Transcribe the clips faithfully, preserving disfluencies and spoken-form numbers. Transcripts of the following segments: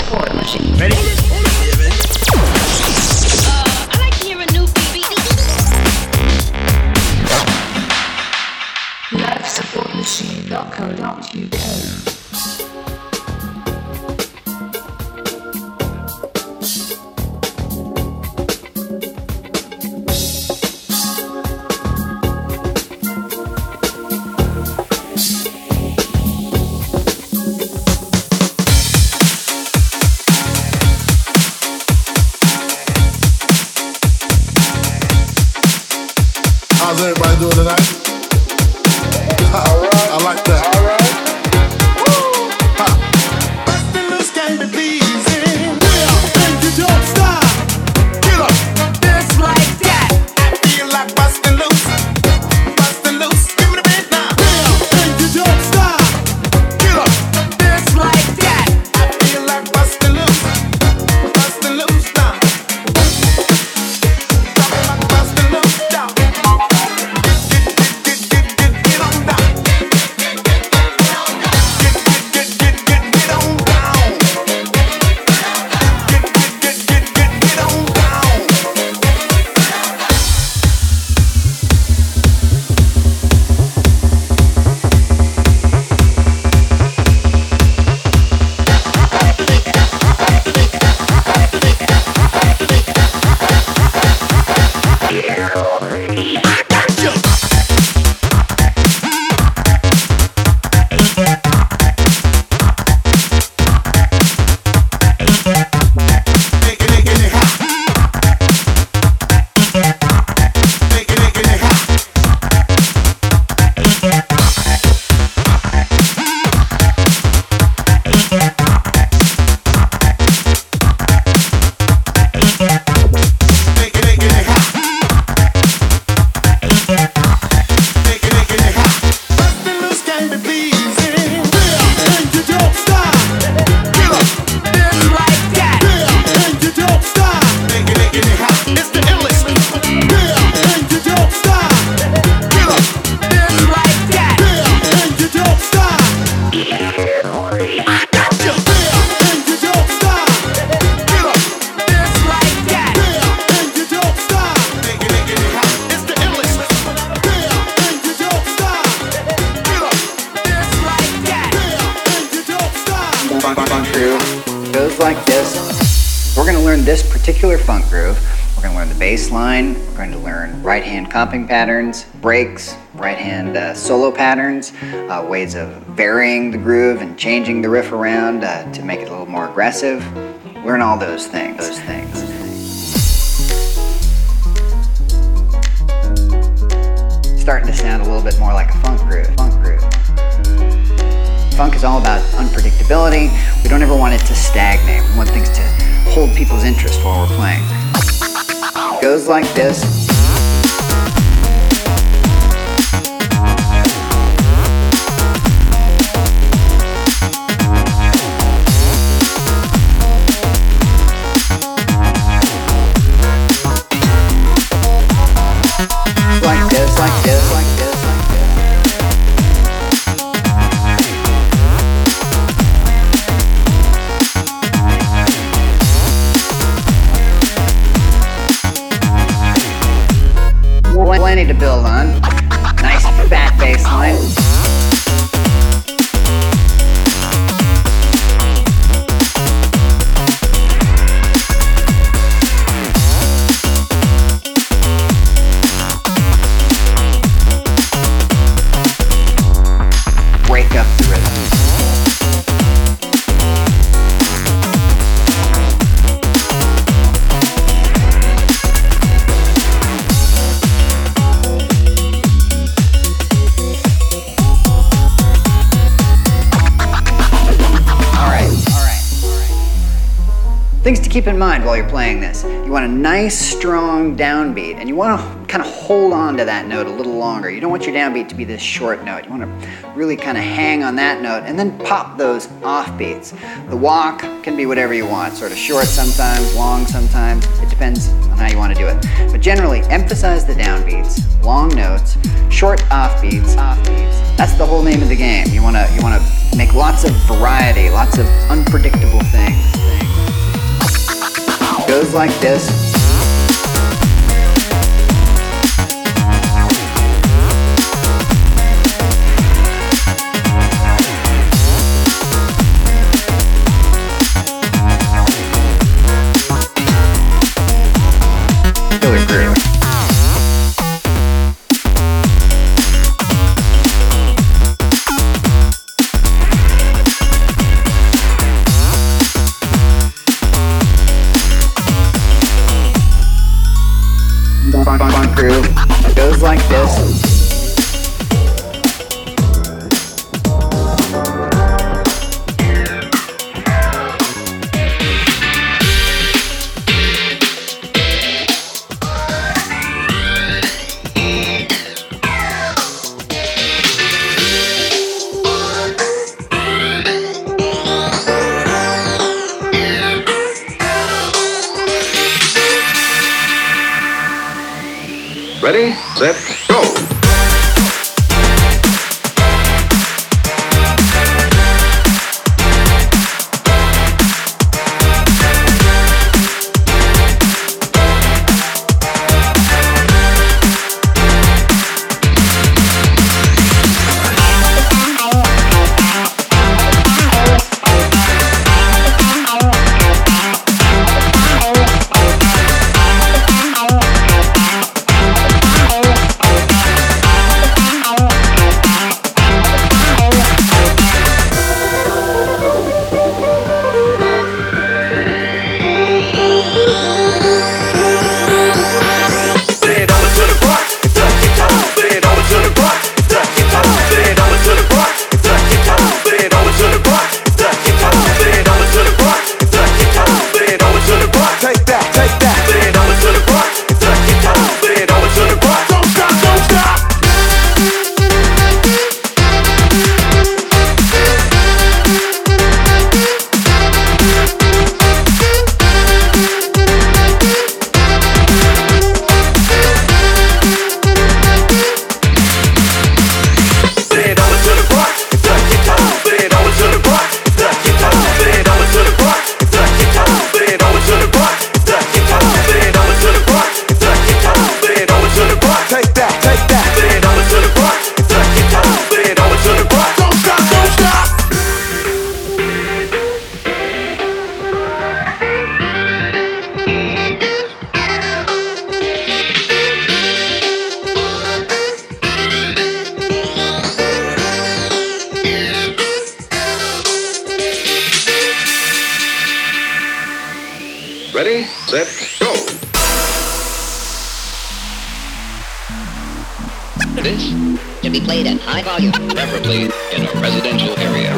support machine. Ready? Uh, I like to hear a new B B. Life support machine. Don't go, don't you go. Comping patterns, breaks, right-hand uh, solo patterns, uh, ways of varying the groove and changing the riff around uh, to make it a little more aggressive. Learn all those things. Those things. Starting to sound a little bit more like a funk groove. Funk groove. Funk is all about unpredictability. We don't ever want it to stagnate. We want things to hold people's interest while we're playing. It goes like this. Keep in mind while you're playing this, you want a nice strong downbeat, and you want to kind of hold on to that note a little longer. You don't want your downbeat to be this short note. You want to really kind of hang on that note and then pop those off beats. The walk can be whatever you want, sort of short sometimes, long sometimes. It depends on how you want to do it. But generally, emphasize the downbeats, long notes, short off beats, off beats. That's the whole name of the game. You want to you want to make lots of variety, lots of unpredictable things. sounds like this. It goes like this. Ready, set, go! Ready, set, go! This should be played at high volume, preferably in a residential area.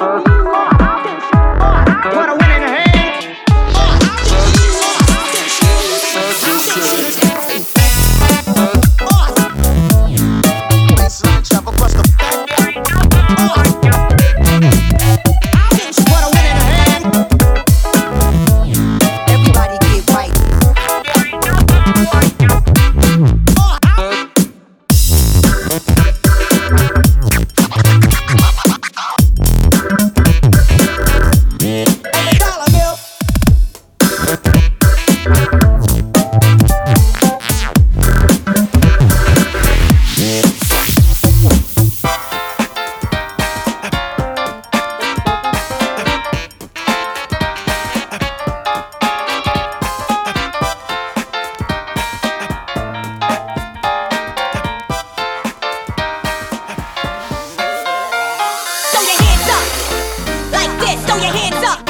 Hands up.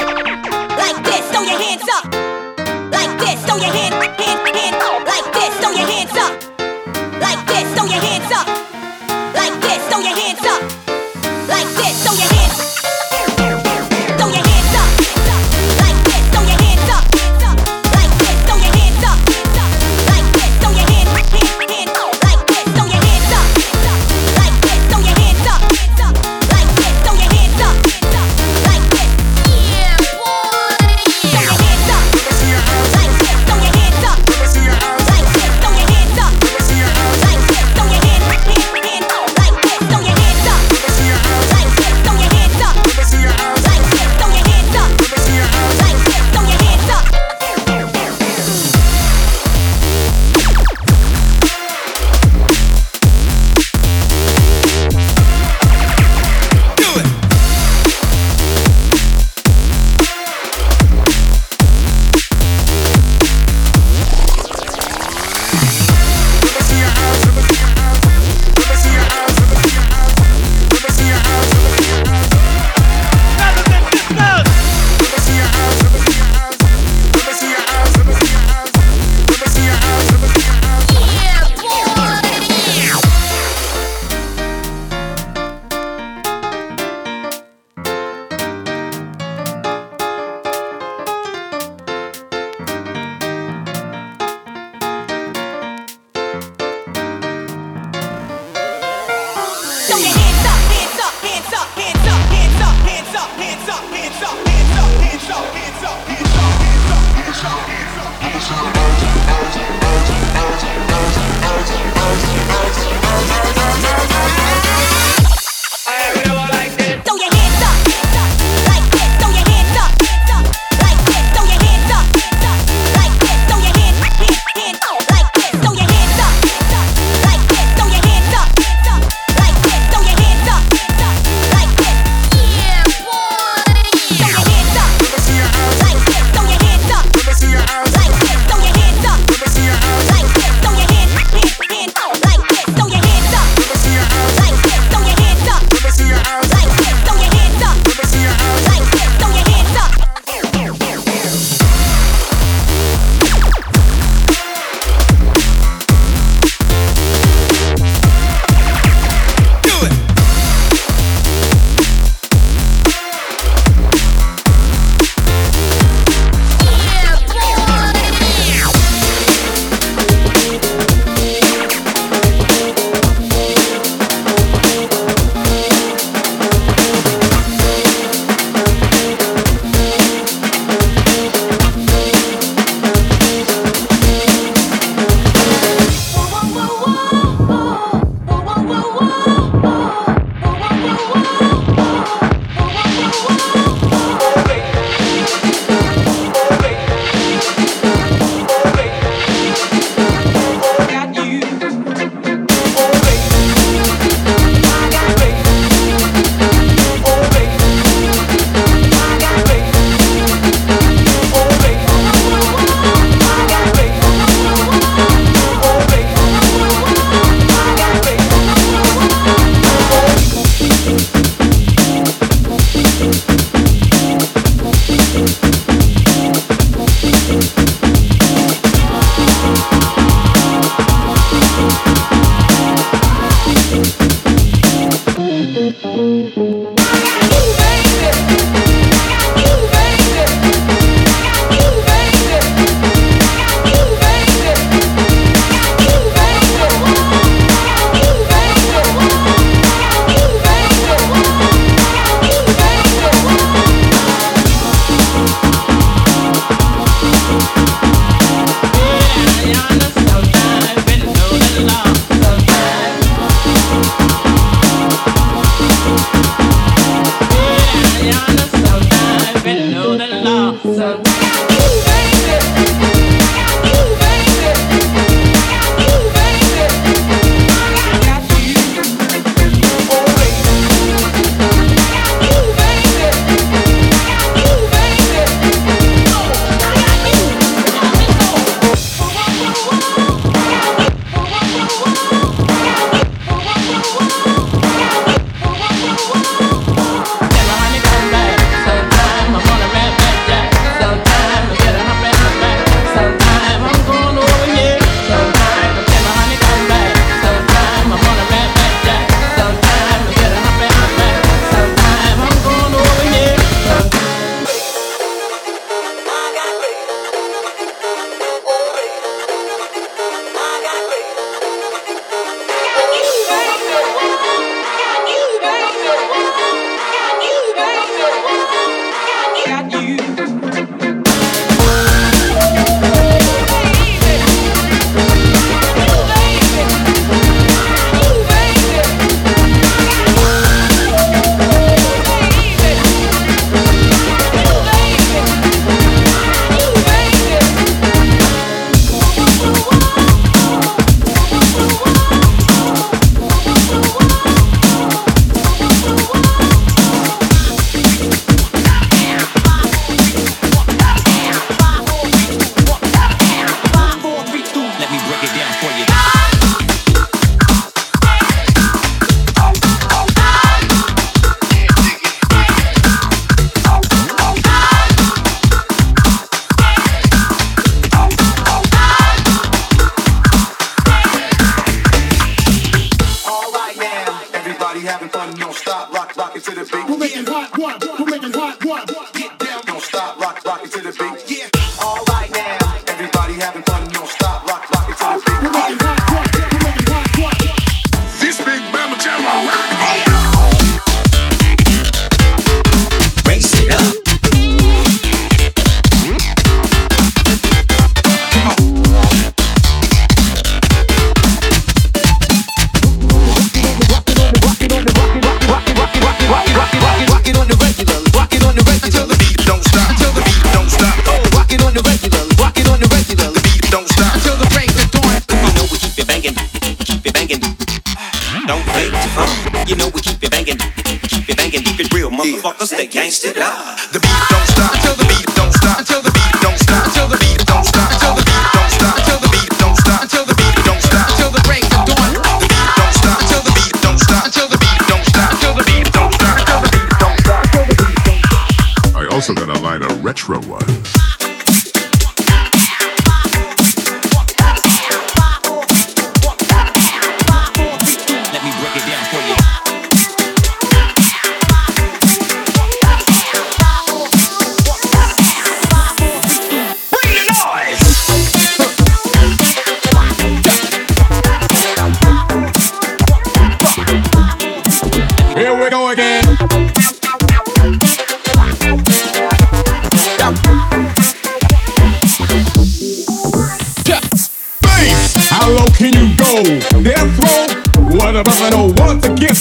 Fuckers, they gangsta up. The beat don't stop until the beat don't stop until the beat don't stop until the beat don't stop until the beat don't stop until the beat don't stop until the beat don't stop until the break of dawn. The beat don't stop until the beat don't stop until the beat don't stop until the beat don't stop until the beat don't stop until the beat don't stop. I also gotta light a retro one.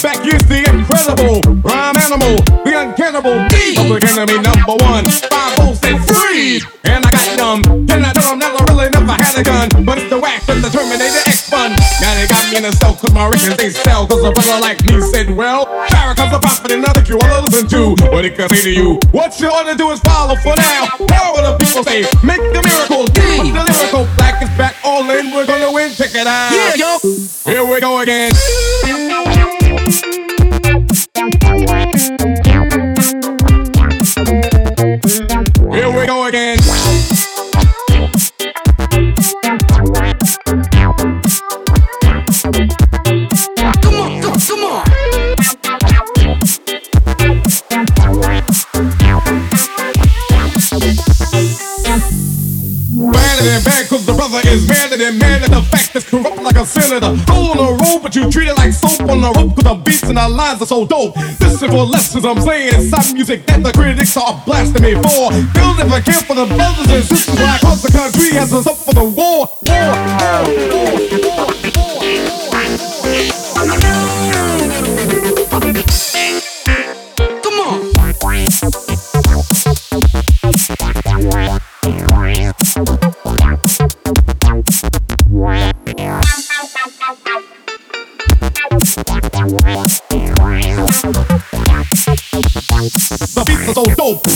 Back is the incredible rhyme animal, the uncannibal beat, public enemy number one, five volts and free. And I got numb, then I know I'm never really never had a gun, but it's the wax with the Terminator X fun. Now they got me in a cell, cause my records they sell, cause a brother like me said, well, Farrakhan's a prophet and nothing you wanna listen to, what it can say to you, what you wanna do is follow for now. Now what the people say, make the miracles, but the lyrical black is back all in, we're gonna win, check it out. Yeah, yo. Here we go again. Here we go again. Come on, come, come on. Madder than bad, cause the brother is madder than mad at the fact that's corrupt like a senator. Go on the road, but you treat it like soap on the rope, cause the beats and the lines are so dope. This is for lessons I'm saying inside music that the critics are blasting me for. They'll never care for the brothers and sisters why I cause the country has us up for the war. So dope.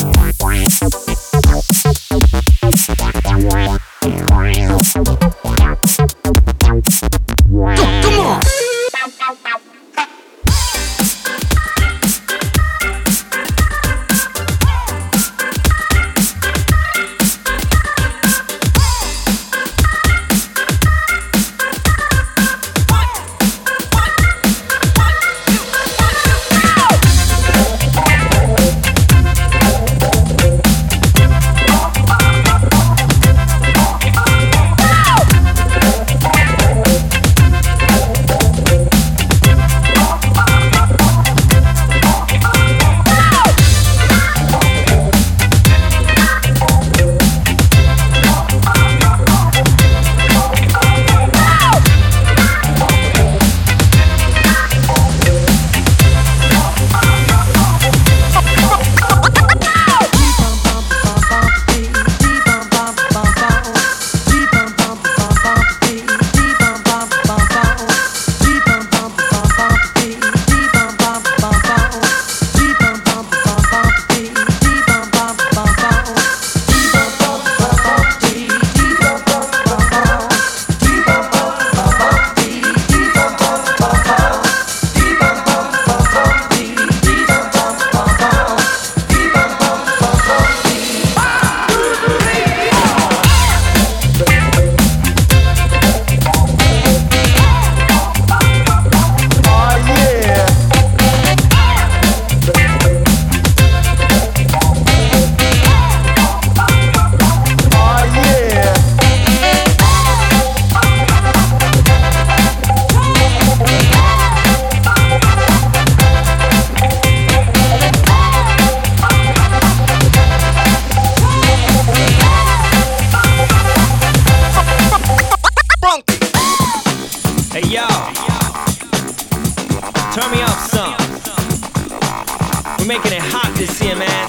see him, man.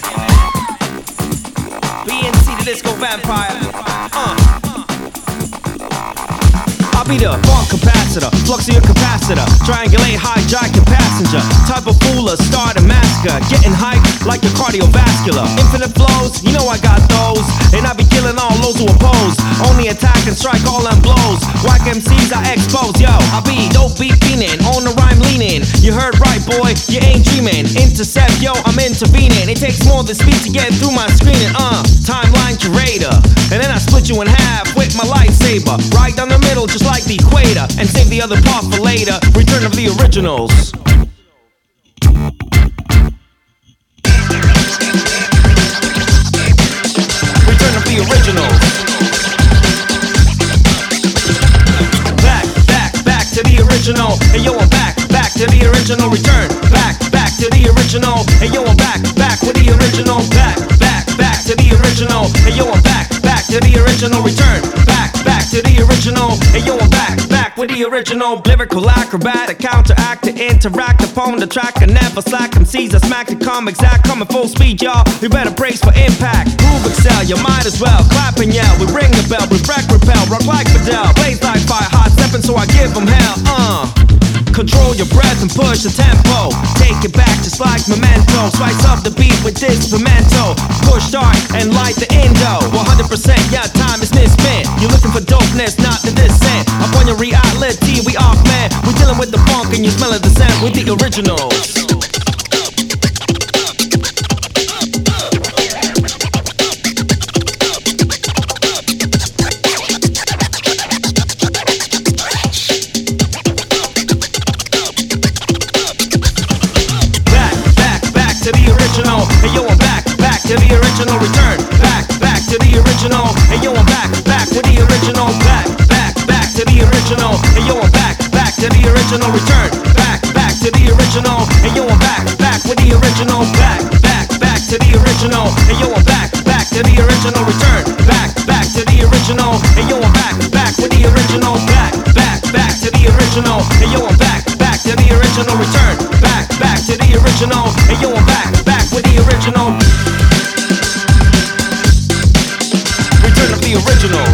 B N C the disco vampire. Uh. I'll be the funk capacitor, flux of your capacitor, triangulate, hijack your passenger, type of fooler, start a massacre, getting hyped like your cardiovascular. Infinite flows, you know I got those, and I be killing all those who oppose. Only attack and strike all them blows. Whack M Cs I expose, yo. I be dope beat fiendin', on the rhyme leaning. You heard right, boy, you ain't dreaming. Intercept, yo, I'm intervening. It takes more than speed to get through my screening. Uh, timeline curator, and then I split you in half with my lightsaber, right down the middle, just like. Like the equator, and save the other part for later. Return of the originals. Return of the originals. Back, back, back to the original. And yo, I'm back, back to the original. Return, back, back to the original. And yo, I'm back, back to the original. Back, back, back to the original. And yo, I'm back, back to the original. Return, back, back to the original, and yo, I'm back, back with the original. Lyrical acrobatic, counteract to interact upon the track, and never slack. M Cs I smack the comics act, coming full speed, y'all. You better brace for impact. Move, excel, you might as well. Clap and yell, we ring the bell, we wreck, repel, rock like Fidel. Blaze like fire, hot stepping, so I give them hell. Uh, control your breath and push the tempo. Take it back just like Memento. Slice up the beat with this pimento. Push dark and light the endo. one hundred percent, yeah, time is misspent. You're looking for dope. Not the dissent. Upon your reality, we off, man. We're dealing with the funk and you smell the scent with the originals. Back, back, back to the original. And yo, I'm back, back to the original. Return, back, back to the original. And yo, I'm back, back with the original. Back, back, back to the original. And yo, I'm back, back to the original. Return, back, back to the original. And yo, I'm back, back with the original. Back, back, back to the original. And yo, I'm back, back to the original. Return, back, back to the original. And yo, I'm back, back with the original. Back, back, back to the original. And yo, I'm back, back to the original. Return, back, back to the original. And yo, I'm back, back with the original. Return of the original.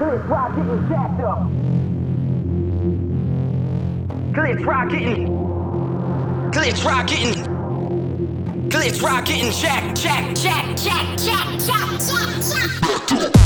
Cause it's rock getting jacked up. Cause it's rock getting. Cause it's rock getting. Cause it's rock getting jacked, jacked, jacked, jacked, jacked, jacked, jacked, jacked, jacked.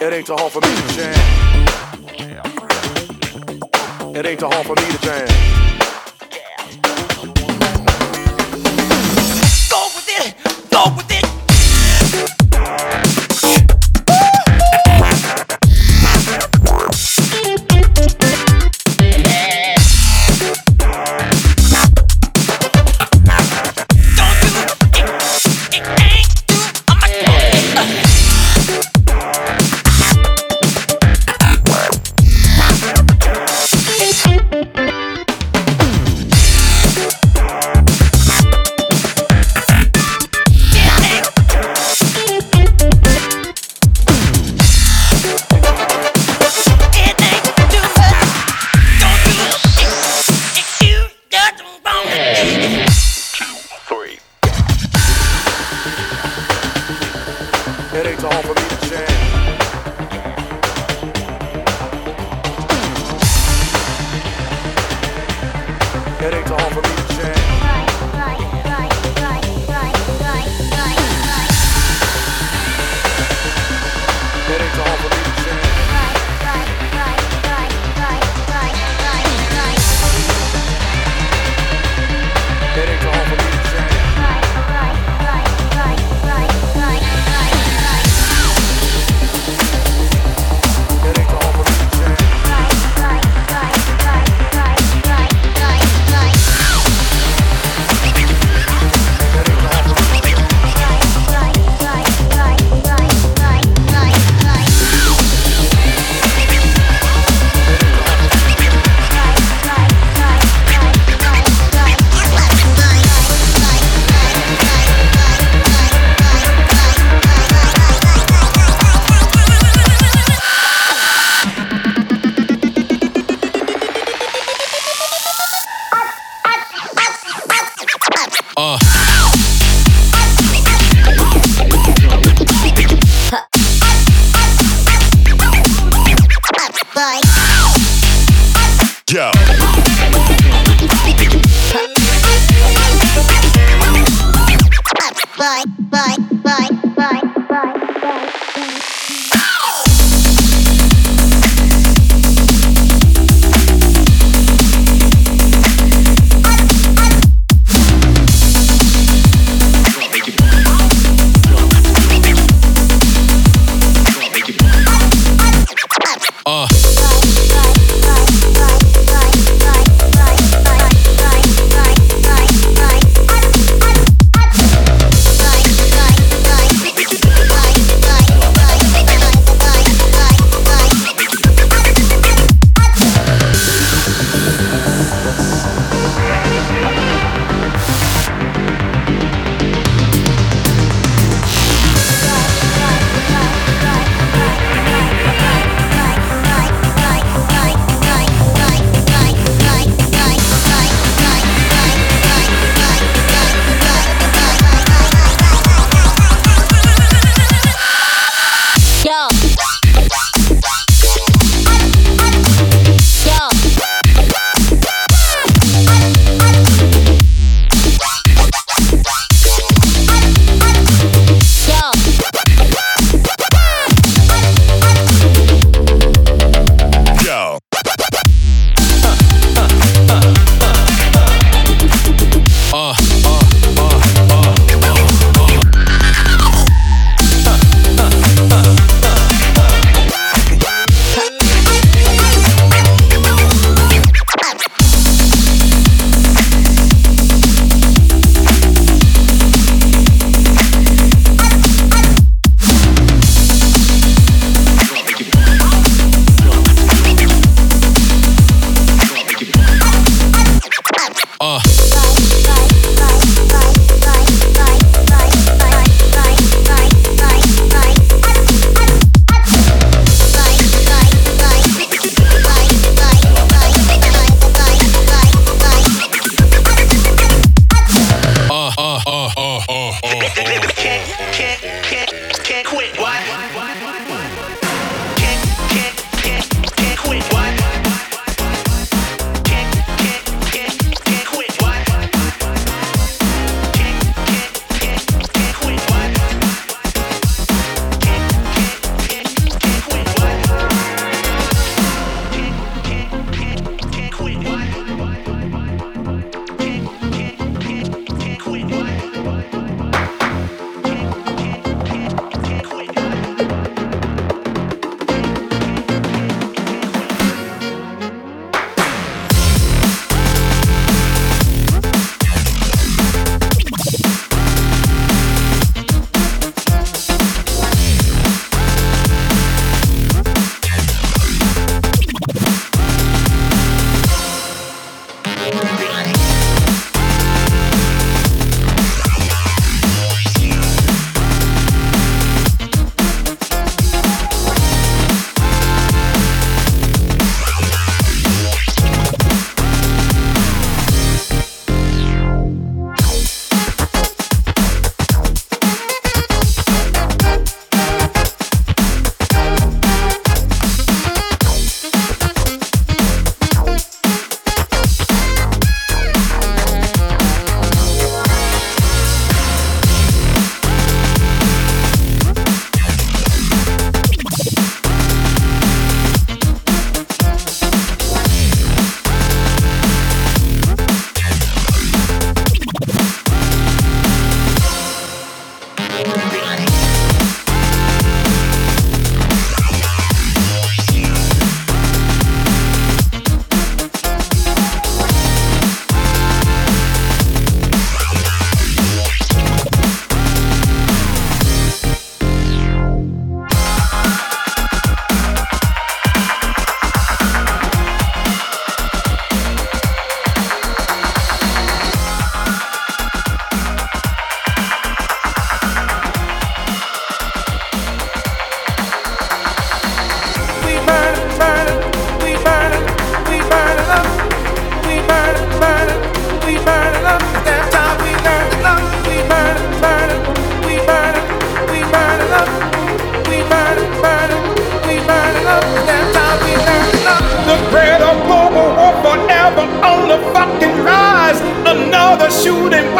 It ain't too hard for me to jam. Uh. Yeah. Boy, boy, boy, boy, boy, boy, boy. Bye.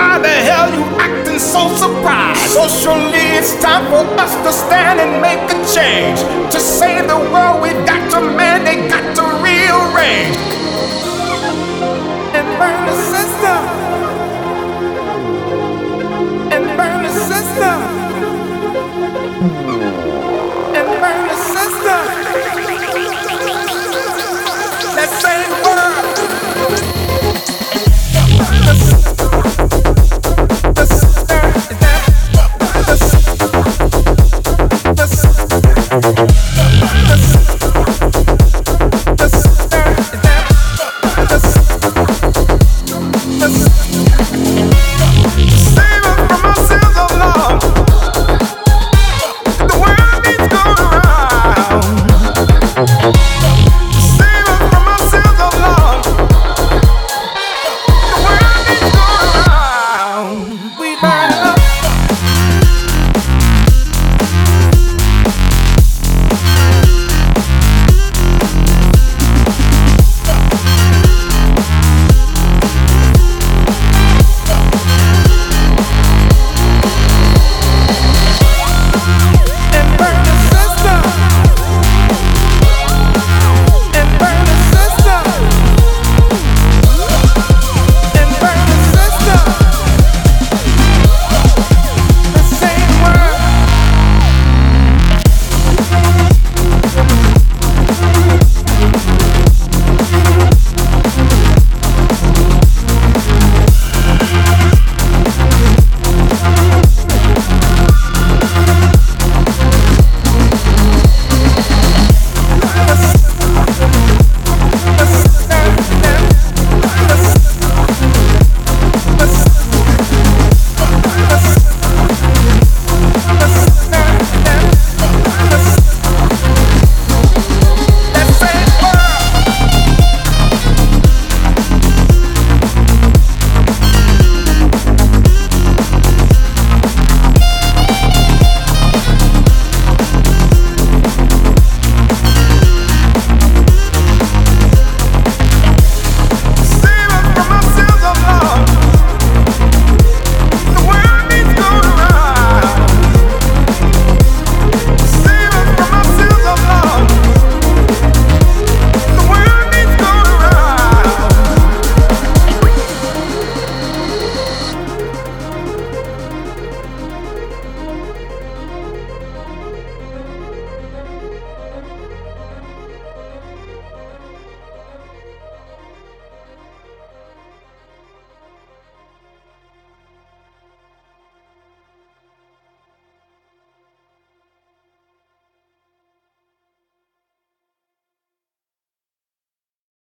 Why the hell you acting so surprised? Socially, it's time for us to stand and make a change. To save the world, we got to, man, they got to rearrange and burn the system.